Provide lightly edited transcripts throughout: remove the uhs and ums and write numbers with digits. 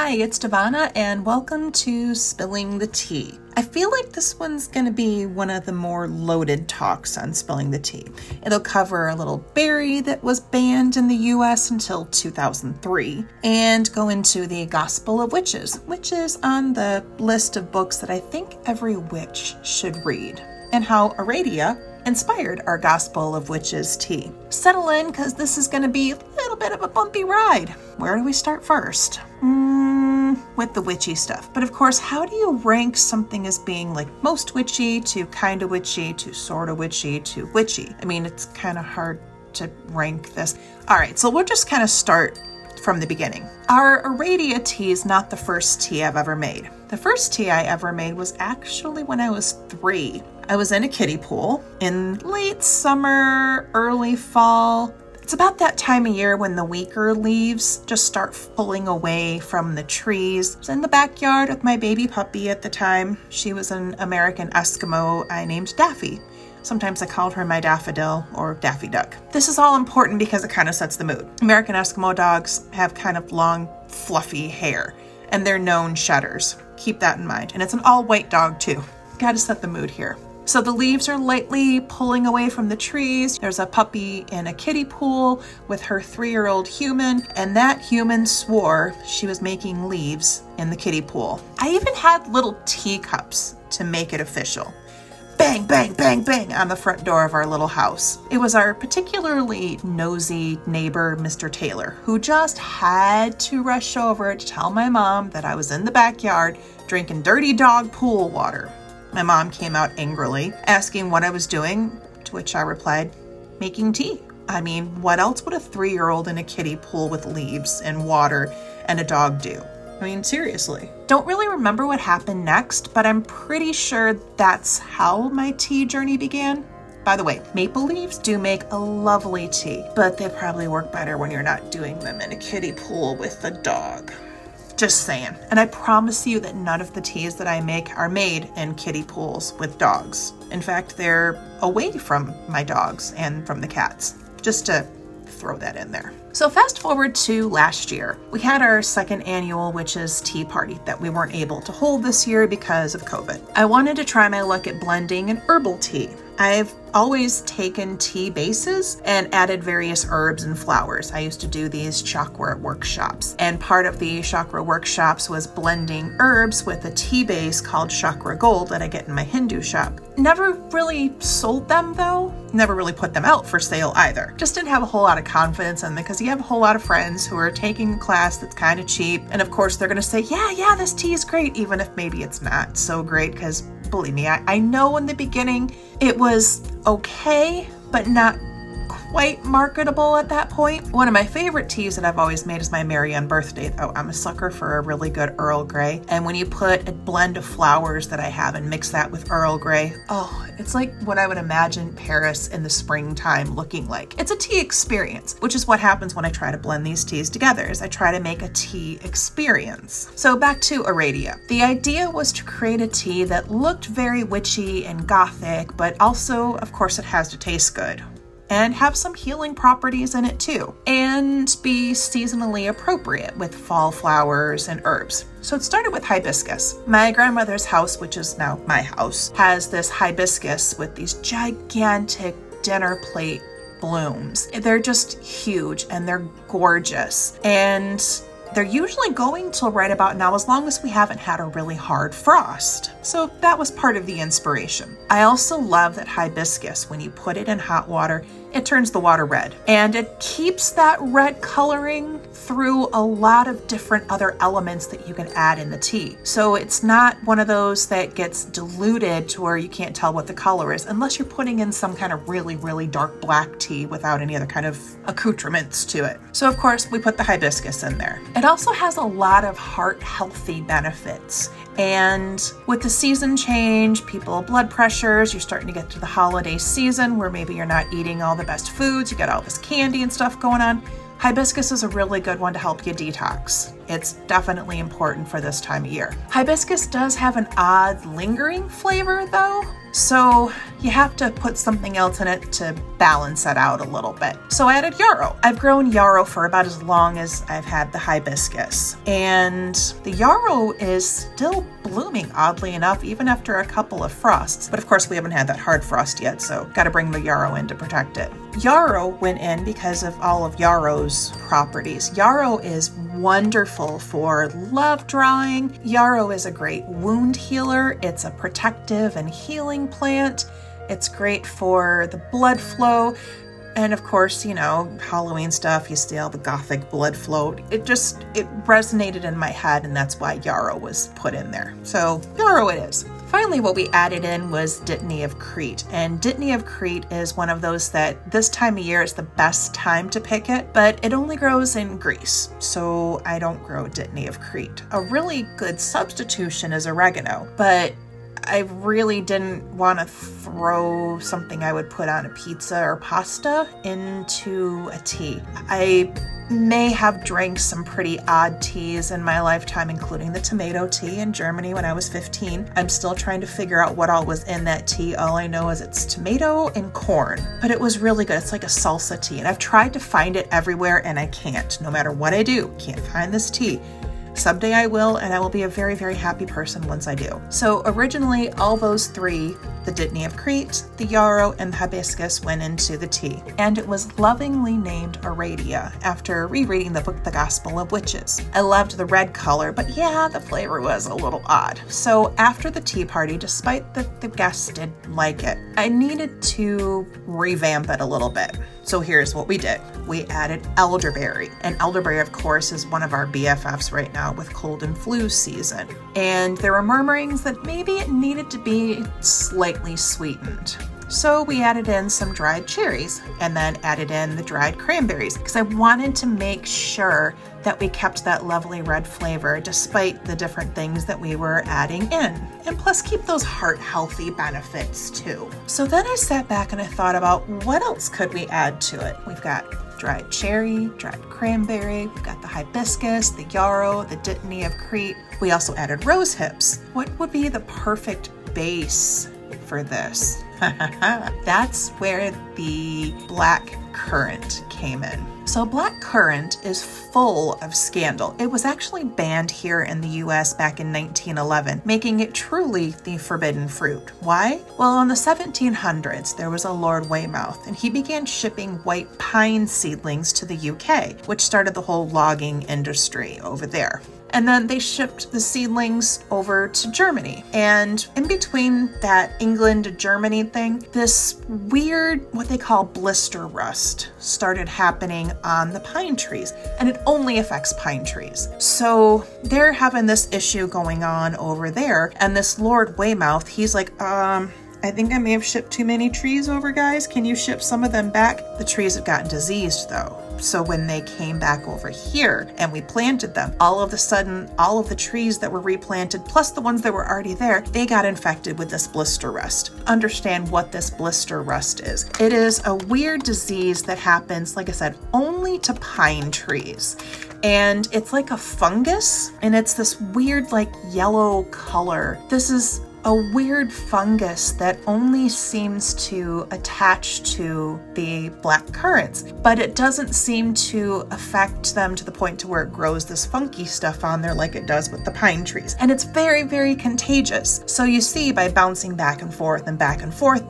Hi, it's Davana, and welcome to Spilling the Tea. I feel like this one's going to be one of the more loaded talks on Spilling the Tea. It'll cover a little berry that was banned in the US until 2003, and go into the Gospel of Witches, which is on the list of books that I think every witch should read, and how Aradia inspired our Gospel of Witches tea. Settle in, because this is going to be a little bit of a bumpy ride. Where do we start first? With the witchy stuff. But of course, how do you rank something as being like most witchy to kind of witchy to sort of witchy to witchy? I mean, it's kind of hard to rank this. All right, so we'll just kind of start from the beginning. Our Aradia tea is not the first tea I've ever made. The first tea I ever made was actually when I was 3. I was in a kiddie pool in late summer, early fall. It's about that time of year when the weaker leaves just start pulling away from the trees. I was in the backyard with my baby puppy at the time. She was an American Eskimo I named Daffy. Sometimes I called her my daffodil or Daffy Duck. This is all important because it kind of sets the mood. American Eskimo dogs have kind of long, fluffy hair, and they're known shedders. Keep that in mind. And it's an all-white dog too. Gotta set the mood here. So the leaves are lightly pulling away from the trees. There's a puppy in a kiddie pool with her 3-year-old human, and that human swore she was making leaves in the kiddie pool. I even had little teacups to make it official. Bang, bang, bang, bang on the front door of our little house. It was our particularly nosy neighbor, Mr. Taylor, who just had to rush over to tell my mom that I was in the backyard drinking dirty dog pool water. My mom came out angrily, asking what I was doing, to which I replied, making tea. I mean, what else would a 3-year-old in a kiddie pool with leaves and water and a dog do? I mean, seriously. Don't really remember what happened next, but I'm pretty sure that's how my tea journey began. By the way, maple leaves do make a lovely tea, but they probably work better when you're not doing them in a kiddie pool with a dog. Just saying. And I promise you that none of the teas that I make are made in kiddie pools with dogs. In fact, they're away from my dogs and from the cats. Just to throw that in there. So fast forward to last year. We had our second annual Witches Tea Party that we weren't able to hold this year because of COVID. I wanted to try my luck at blending an herbal tea. I've always taken tea bases and added various herbs and flowers. I used to do these chakra workshops, and part of the chakra workshops was blending herbs with a tea base called Chakra Gold that I get in my Hindu shop. Never really sold them though. Never really put them out for sale either. Just didn't have a whole lot of confidence in them because you have a whole lot of friends who are taking a class that's kind of cheap, and of course they're gonna say, yeah, this tea is great, even if maybe it's not so great, because believe me, I know in the beginning it was okay, but not quite marketable at that point. One of my favorite teas that I've always made is my Marianne birthday though. I'm a sucker for a really good Earl Grey. And when you put a blend of flowers that I have and mix that with Earl Grey, oh, it's like what I would imagine Paris in the springtime looking like. It's a tea experience, which is what happens when I try to blend these teas together, is I try to make a tea experience. So back to Aradia. The idea was to create a tea that looked very witchy and gothic, but also, of course, it has to taste good and have some healing properties in it too, and be seasonally appropriate with fall flowers and herbs. So it started with hibiscus. My grandmother's house, which is now my house, has this hibiscus with these gigantic dinner plate blooms. They're just huge and they're gorgeous. And they're usually going till right about now, as long as we haven't had a really hard frost. So that was part of the inspiration. I also love that hibiscus, when you put it in hot water, it turns the water red, and it keeps that red coloring through a lot of different other elements that you can add in the tea. So it's not one of those that gets diluted to where you can't tell what the color is, unless you're putting in some kind of really, really dark black tea without any other kind of accoutrements to it. So of course we put the hibiscus in there. It also has a lot of heart healthy benefits. And with the season change, people, blood pressures, you're starting to get to the holiday season where maybe you're not eating all the best foods, you got all this candy and stuff going on. Hibiscus is a really good one to help you detox. It's definitely important for this time of year. Hibiscus does have an odd lingering flavor though, So you have to put something else in it to balance it out a little bit. So I added yarrow. I've grown yarrow for about as long as I've had the hibiscus. And the yarrow is still blooming, oddly enough, even after a couple of frosts. But of course we haven't had that hard frost yet, so gotta bring the yarrow in to protect it. Yarrow went in because of all of yarrow's properties. Yarrow is wonderful for love drawing. Yarrow is a great wound healer. It's a protective and healing plant. It's great for the blood flow. And of course, you know, Halloween stuff, you see all the gothic blood flow. It resonated in my head, and that's why yarrow was put in there. So yarrow it is. Finally, what we added in was Dittany of Crete. And Dittany of Crete is one of those that this time of year is the best time to pick it, but it only grows in Greece. So I don't grow Dittany of Crete. A really good substitution is oregano, but I really didn't want to throw something I would put on a pizza or pasta into a tea. I may have drank some pretty odd teas in my lifetime, including the tomato tea in Germany when I was 15. I'm still trying to figure out what all was in that tea. All I know is it's tomato and corn, but it was really good. It's like a salsa tea, and I've tried to find it everywhere and I can't. No matter what I do, can't find this tea. Someday I will, and I will be a very, very happy person once I do. So originally, all those three, the Dittany of Crete, the yarrow, and the hibiscus, went into the tea. And it was lovingly named Aradia after rereading the book, The Gospel of Witches. I loved the red color, but yeah, the flavor was a little odd. So after the tea party, despite that the guests did like it, I needed to revamp it a little bit. So here's what we did. We added elderberry. And elderberry, of course, is one of our BFFs right now with cold and flu season. And there were murmurings that maybe it needed to be slightly sweetened. So we added in some dried cherries and then added in the dried cranberries because I wanted to make sure that we kept that lovely red flavor despite the different things that we were adding in. And plus keep those heart healthy benefits too. So then I sat back and I thought about what else could we add to it? We've got dried cherry, dried cranberry, we've got the hibiscus, the yarrow, the Dittany of Crete. We also added rose hips. What would be the perfect base for this? That's where the black currant came in. So black currant is full of scandal. It was actually banned here in the US back in 1911, making it truly the forbidden fruit. Why? Well, in the 1700s, there was a Lord Weymouth, and he began shipping white pine seedlings to the UK, which started the whole logging industry over there. And then they shipped the seedlings over to Germany. And in between that England to Germany thing, this weird, what they call blister rust started happening on the pine trees, and it only affects pine trees. So they're having this issue going on over there. And this Lord Weymouth, he's like, I think I may have shipped too many trees over, guys. Can you ship some of them back? The trees have gotten diseased though. So when they came back over here and we planted them, all of a sudden, all of the trees that were replanted, plus the ones that were already there, they got infected with this blister rust. Understand what this blister rust is. It is a weird disease that happens, like I said, only to pine trees. And it's like a fungus, and it's this weird, like, yellow color. This is a weird fungus that only seems to attach to the black currants, but it doesn't seem to affect them to the point to where it grows this funky stuff on there like it does with the pine trees. And it's very, very contagious. So you see, by bouncing back and forth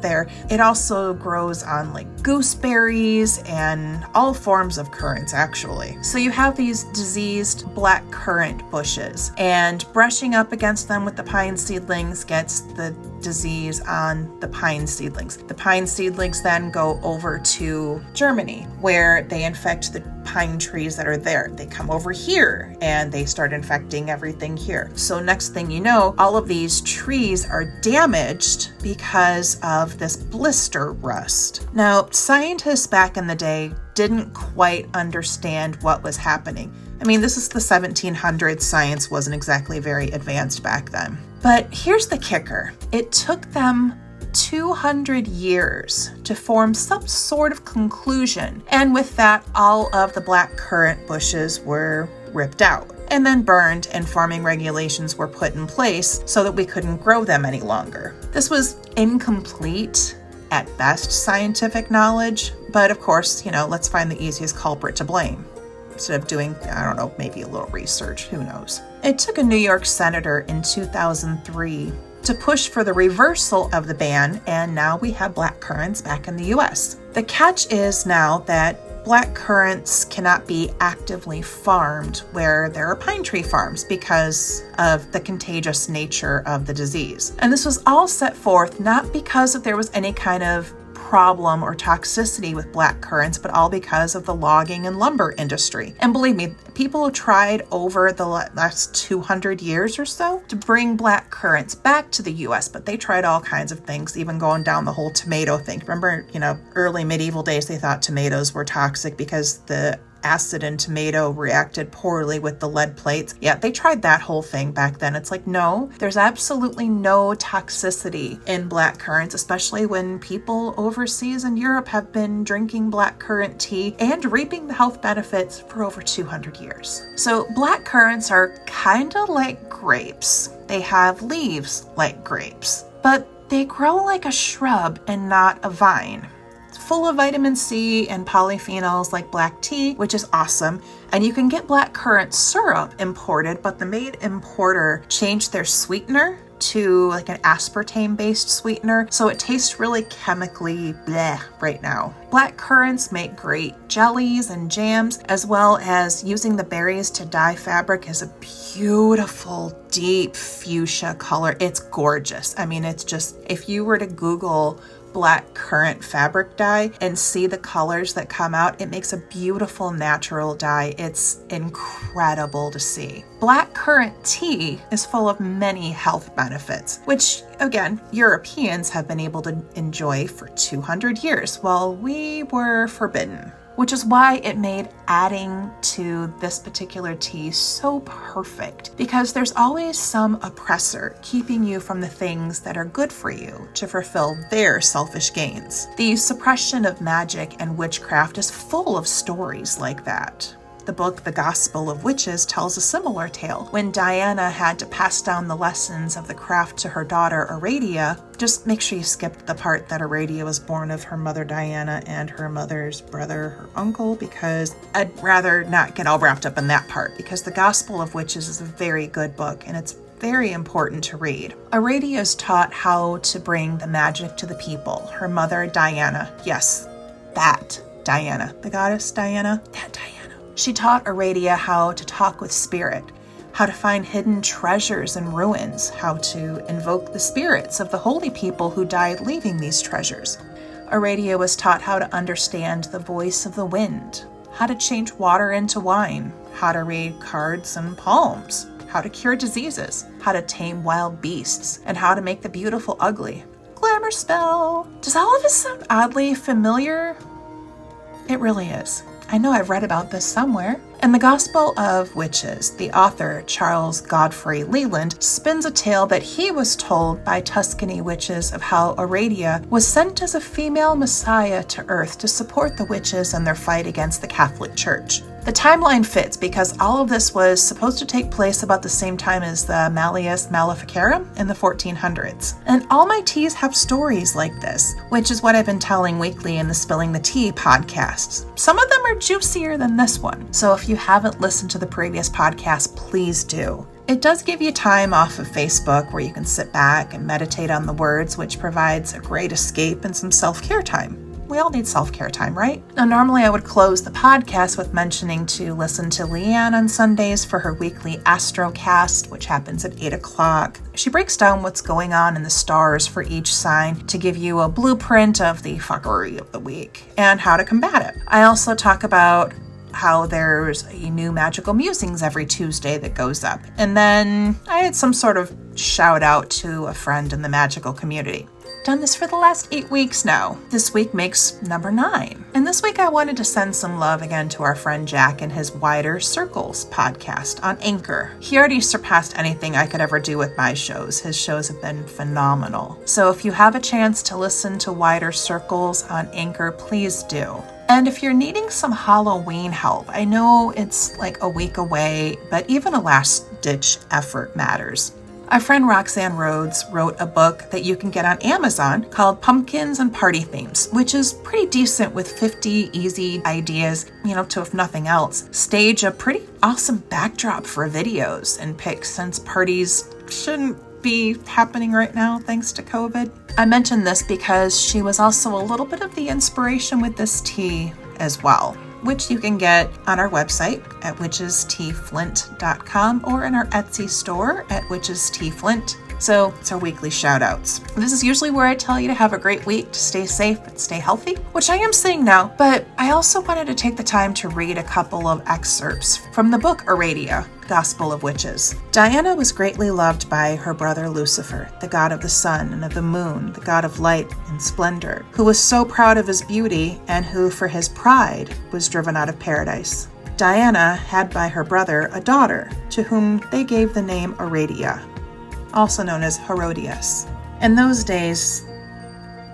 there, it also grows on like gooseberries and all forms of currants actually. So you have these diseased black currant bushes, and brushing up against them with the pine seedlings gets the disease on the pine seedlings. The pine seedlings then go over to Germany, where they infect the pine trees that are there. They come over here and they start infecting everything here. So next thing you know, all of these trees are damaged because of this blister rust. Now, scientists back in the day didn't quite understand what was happening. I mean, this is the 1700s. Science wasn't exactly very advanced back then. But here's the kicker. It took them 200 years to form some sort of conclusion. And with that, all of the black currant bushes were ripped out. and then burned, and farming regulations were put in place so that we couldn't grow them any longer. This was incomplete, at best, scientific knowledge, but of course, you know, let's find the easiest culprit to blame. Instead of doing, I don't know, maybe a little research, who knows. It took a New York senator in 2003 to push for the reversal of the ban, and now we have black currants back in the US. The catch is now that black currants cannot be actively farmed where there are pine tree farms because of the contagious nature of the disease. And this was all set forth not because if there was any kind of problem or toxicity with black currants, but all because of the logging and lumber industry. And believe me, people have tried over the last 200 years or so to bring black currants back to the US, but they tried all kinds of things, even going down the whole tomato thing. Remember, you know, early medieval days, they thought tomatoes were toxic because the acid in tomato reacted poorly with the lead plates. Yeah, they tried that whole thing back then. It's like, no, there's absolutely no toxicity in black currants, especially when people overseas in Europe have been drinking black currant tea and reaping the health benefits for over 200 years. So black currants are kind of like grapes. They have leaves like grapes, but they grow like a shrub and not a vine. Full of vitamin C and polyphenols like black tea, which is awesome. And you can get black currant syrup imported, but the main importer changed their sweetener to like an aspartame-based sweetener, so it tastes really chemically bleh right now. Black currants make great jellies and jams, as well as using the berries to dye fabric is a beautiful, deep fuchsia color. It's gorgeous. I mean, it's just, if you were to Google black currant fabric dye and see the colors that come out, it makes a beautiful natural dye. It's incredible to see. Black currant tea is full of many health benefits, which again, Europeans have been able to enjoy for 200 years while we were forbidden, which is why it made adding to this particular tea so perfect, because there's always some oppressor keeping you from the things that are good for you to fulfill their selfish gains. The suppression of magic and witchcraft is full of stories like that. The book, The Gospel of Witches, tells a similar tale. When Diana had to pass down the lessons of the craft to her daughter, Aradia, just make sure you skip the part that Aradia was born of her mother, Diana, and her mother's brother, her uncle, because I'd rather not get all wrapped up in that part, because The Gospel of Witches is a very good book, and it's very important to read. Aradia is taught how to bring the magic to the people. Her mother, Diana, yes, that Diana, the goddess Diana, that Diana. She taught Aradia how to talk with spirit, how to find hidden treasures and ruins, how to invoke the spirits of the holy people who died leaving these treasures. Aradia was taught how to understand the voice of the wind, how to change water into wine, how to read cards and palms, how to cure diseases, how to tame wild beasts, and how to make the beautiful ugly. Glamour spell! Does all of this sound oddly familiar? It really is. I know I've read about this somewhere. In The Gospel of Witches, the author, Charles Godfrey Leland, spins a tale that he was told by Tuscany witches of how Aradia was sent as a female messiah to Earth to support the witches in their fight against the Catholic Church. The timeline fits because all of this was supposed to take place about the same time as the Malleus Maleficarum in the 1400s. And all my teas have stories like this, which is what I've been telling weekly in the Spilling the Tea podcasts. Some of them are juicier than this one, so if you haven't listened to the previous podcast, please do. It does give you time off of Facebook where you can sit back and meditate on the words, which provides a great escape and some self-care time. We all need self-care time, right? Now, normally I would close the podcast with mentioning to listen to Leanne on Sundays for her weekly Astrocast, which happens at 8 o'clock. She breaks down what's going on in the stars for each sign to give you a blueprint of the fuckery of the week and how to combat it. I also talk about how there's a new Magical Musings every Tuesday that goes up. And then I had some sort of shout out to a friend in the magical community. Done this for the last 8 weeks now. This week makes number 9. And this week I wanted to send some love again to our friend Jack and his Wider Circles podcast on Anchor. He already surpassed anything I could ever do with my shows. His shows have been phenomenal. So if you have a chance to listen to Wider Circles on Anchor, please do. And if you're needing some Halloween help, I know it's like a week away, but even a last-ditch effort matters. Our friend Roxanne Rhodes wrote a book that you can get on Amazon called Pumpkins and Party Themes, which is pretty decent with 50 easy ideas, to, if nothing else, stage a pretty awesome backdrop for videos and pics, since parties shouldn't be happening right now thanks to COVID. I mentioned this because she was also a little bit of the inspiration with this tea as well, which you can get on our website at WitchesTeaFlint.com or in our Etsy store at WitchesTeaFlint. So it's our weekly shout outs. This is usually where I tell you to have a great week, to stay safe and stay healthy, which I am saying now, but I also wanted to take the time to read a couple of excerpts from the book Aradia, Gospel of Witches. Diana was greatly loved by her brother Lucifer, the god of the sun and of the moon, the god of light and splendor, who was so proud of his beauty and who, for his pride, was driven out of paradise. Diana had by her brother a daughter, to whom they gave the name Aradia, also known as Herodias. In those days,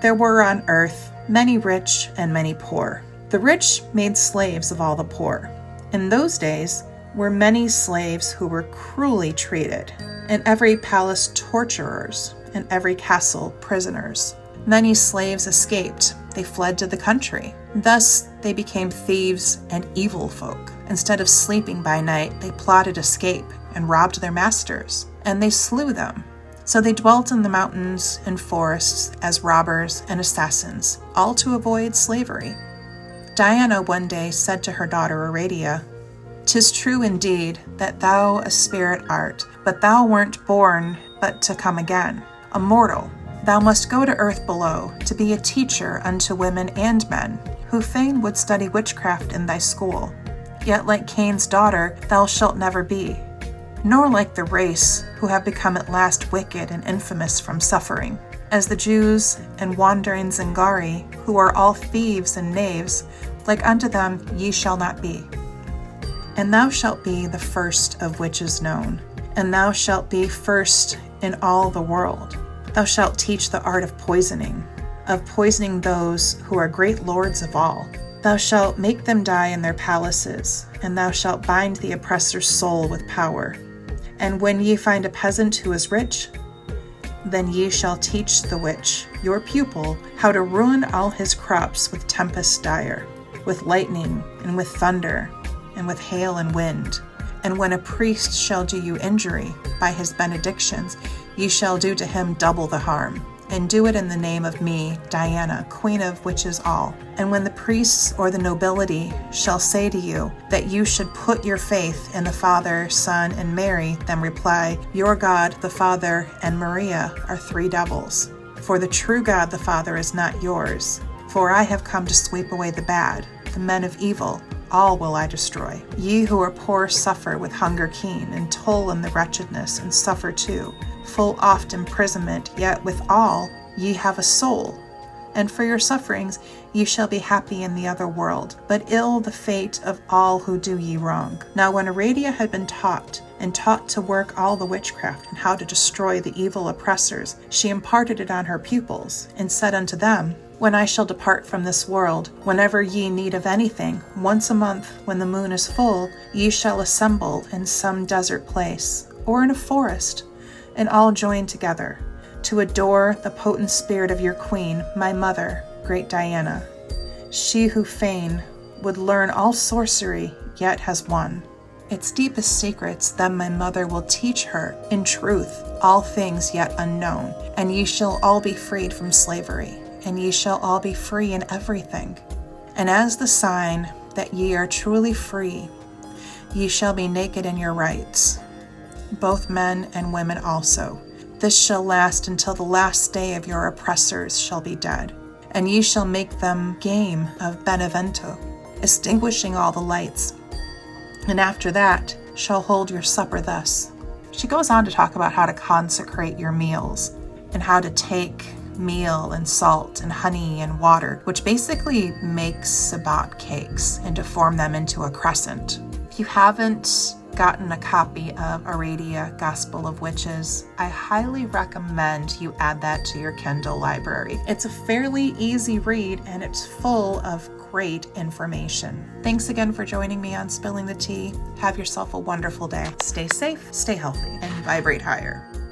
there were on earth many rich and many poor. The rich made slaves of all the poor. In those days were many slaves who were cruelly treated, and every palace torturers, and every castle prisoners. Many slaves escaped. They fled to the country. Thus, they became thieves and evil folk. Instead of sleeping by night, they plotted escape and robbed their masters, and they slew them. So they dwelt in the mountains and forests as robbers and assassins, all to avoid slavery. Diana one day said to her daughter Aradia, "'Tis true indeed that thou a spirit art, but thou weren't born but to come again, a mortal. Thou must go to earth below to be a teacher unto women and men, who fain would study witchcraft in thy school. Yet like Cain's daughter thou shalt never be, nor like the race who have become at last wicked and infamous from suffering, as the Jews and wandering Zingari, who are all thieves and knaves, like unto them ye shall not be. And thou shalt be the first of witches known, and thou shalt be first in all the world. Thou shalt teach the art of poisoning those who are great lords of all. Thou shalt make them die in their palaces, and thou shalt bind the oppressor's soul with power. And when ye find a peasant who is rich, then ye shall teach the witch, your pupil, how to ruin all his crops with tempest dire, with lightning, and with thunder, and with hail and wind. And when a priest shall do you injury, by his benedictions, ye shall do to him double the harm, and do it in the name of me, Diana, queen of witches all. And when the priests or the nobility shall say to you that you should put your faith in the Father, Son, and Mary, then reply, your God, the Father, and Maria are three devils. For the true God, the Father, is not yours. For I have come to sweep away the bad, the men of evil, all will I destroy. Ye who are poor suffer with hunger keen, and toil in the wretchedness, and suffer too, full oft imprisonment, yet withal ye have a soul. And for your sufferings ye shall be happy in the other world, but ill the fate of all who do ye wrong. Now when Aradia had been taught, and taught to work all the witchcraft, and how to destroy the evil oppressors, she imparted it on her pupils, and said unto them, when I shall depart from this world, whenever ye need of anything, once a month, when the moon is full, ye shall assemble in some desert place, or in a forest, and all join together, to adore the potent spirit of your queen, my mother, great Diana, she who fain would learn all sorcery, yet has won its deepest secrets, then my mother will teach her, in truth, all things yet unknown, and ye shall all be freed from slavery. And ye shall all be free in everything. And as the sign that ye are truly free, ye shall be naked in your rights, both men and women also. This shall last until the last day of your oppressors shall be dead, and ye shall make them game of Benevento, extinguishing all the lights. And after that shall hold your supper thus." She goes on to talk about how to consecrate your meals and how to take meal and salt and honey and water, which basically makes sabbat cakes, and to form them into a crescent. If you haven't gotten a copy of Aradia, Gospel of Witches, I highly recommend you add that to your Kindle library. It's a fairly easy read and it's full of great information. Thanks again for joining me on Spilling the Tea. Have yourself a wonderful day. Stay safe, stay healthy, and vibrate higher.